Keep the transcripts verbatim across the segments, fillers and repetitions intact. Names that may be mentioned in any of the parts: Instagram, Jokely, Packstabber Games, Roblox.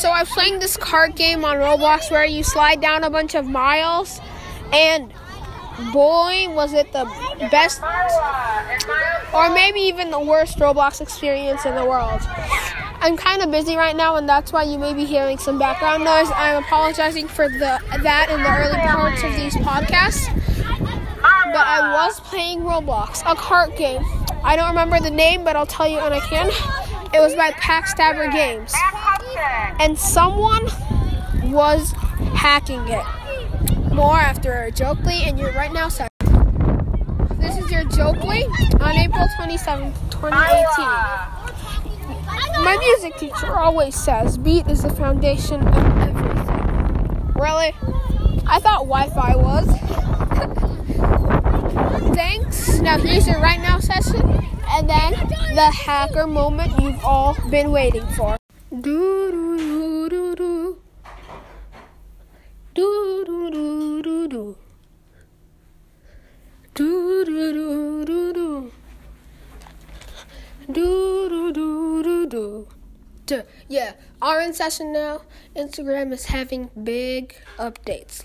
so I was playing this card game on Roblox where you slide down a bunch of miles, and boy, was it the best, or maybe even the worst Roblox experience in the world. I'm kind of busy right now, and that's why you may be hearing some background noise. I'm apologizing for the that in the early parts of these podcasts. But I was playing Roblox, a cart game. I don't remember the name, but I'll tell you when I can. It was by Packstabber Games. And someone was hacking it. More after Jokely, and you're right now set. This is your Jokely on April twenty-seventh, twenty eighteen. My music teacher always says beat is the foundation of everything. Really? I thought Wi-Fi was. Thanks. Now here's your right now session, and then the hacker moment you've all been waiting for. Do-do-do-do-do. Do-do-do-do-do. Do-do-do-do-do. Do-do-do-do-do. Yeah, our in session now. Instagram is having big updates.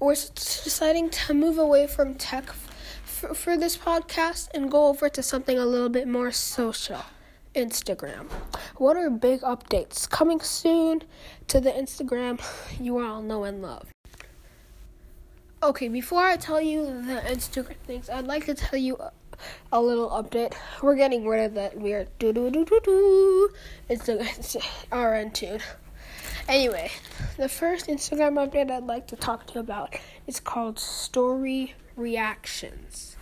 We're deciding to move away from tech f- for this podcast and go over to something a little bit more social. Instagram. What are big updates coming soon to the Instagram you all know and love? Okay, before I tell you the Instagram things, I'd like to tell you a, a little update. We're getting rid of that weird do do do do do Instagram R N tune. Anyway, the first Instagram update I'd like to talk to you about is called Story Reactions.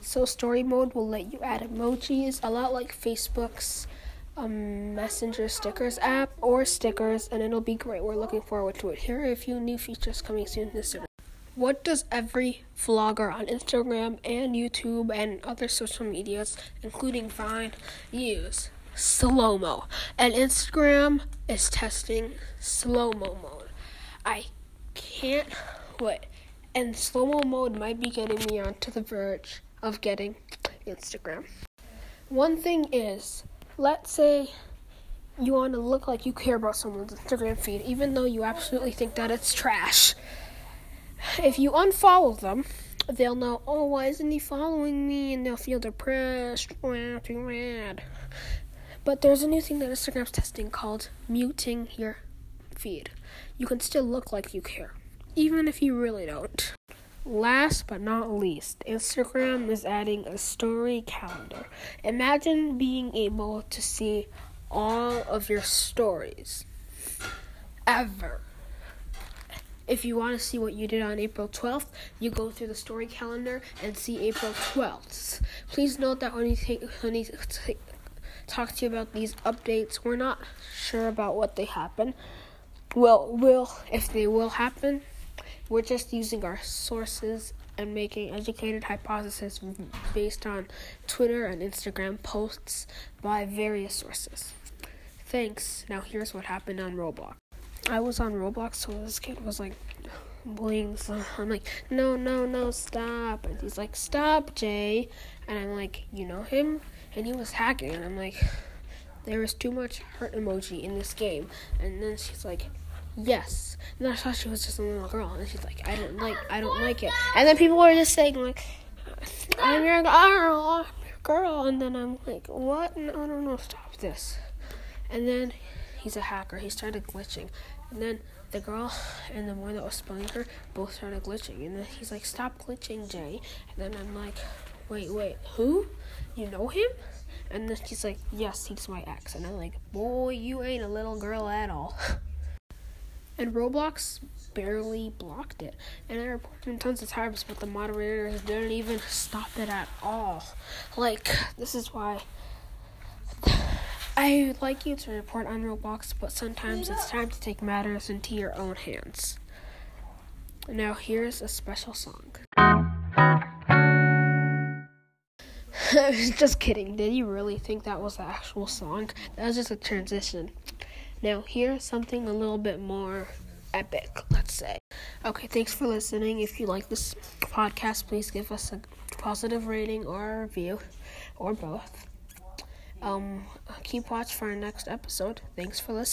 So story mode will let you add emojis, a lot like Facebook's um, Messenger stickers app or stickers, and it'll be great. We're looking forward to it. Here are a few new features coming soon to Instagram. What does every vlogger on Instagram and YouTube and other social medias, including Vine, use? Slow-mo. And Instagram is testing slow-mo mode. I can't wait. And slow-mo mode might be getting me onto the verge of getting Instagram. One thing is, let's say you want to look like you care about someone's Instagram feed, even though you absolutely think that it's trash. If you unfollow them, they'll know, oh, why isn't he following me? And they'll feel depressed. But there's a new thing that Instagram's testing called muting your feed. You can still look like you care, even if you really don't. Last but not least, Instagram is adding a story calendar. Imagine being able to see all of your stories ever. If you want to see what you did on April twelfth, you go through the story calendar and see April twelfth. Please note that when we, take, when we take, talk to you about these updates, we're not sure about what they happen. Well, will if they will happen. We're just using our sources and making educated hypotheses based on Twitter and Instagram posts by various sources. Thanks. Now here's what happened on Roblox. I was on Roblox, so this kid was like bullying this. I'm like, no, no, no, stop. And he's like, stop, Jay. And I'm like, you know him? And he was hacking. And I'm like, there is too much heart emoji in this game. And then she's like, yes. And I thought she was just a little girl, and she's like, I don't like, I don't like it. And then people were just saying like, I'm your girl, I'm your girl. And then I'm like, what? No, no, no, stop this. And then he's a hacker. He started glitching. And then the girl and the boy that was spelling her both started glitching. And then he's like, stop glitching, Jay. And then I'm like, wait, wait, who? You know him? And then she's like, yes, he's my ex. And I'm like, boy, you ain't a little girl at all. And Roblox barely blocked it. And I reported him tons of times, but the moderators didn't even stop it at all. Like, this is why I would like you to report on Roblox, but sometimes it's time to take matters into your own hands. Now, here's a special song. I was just kidding. Did you really think that was the actual song? That was just a transition. Now, here's something a little bit more epic, let's say. Okay, thanks for listening. If you like this podcast, please give us a positive rating or a review, or both. Um, keep watch for our next episode. Thanks for listening.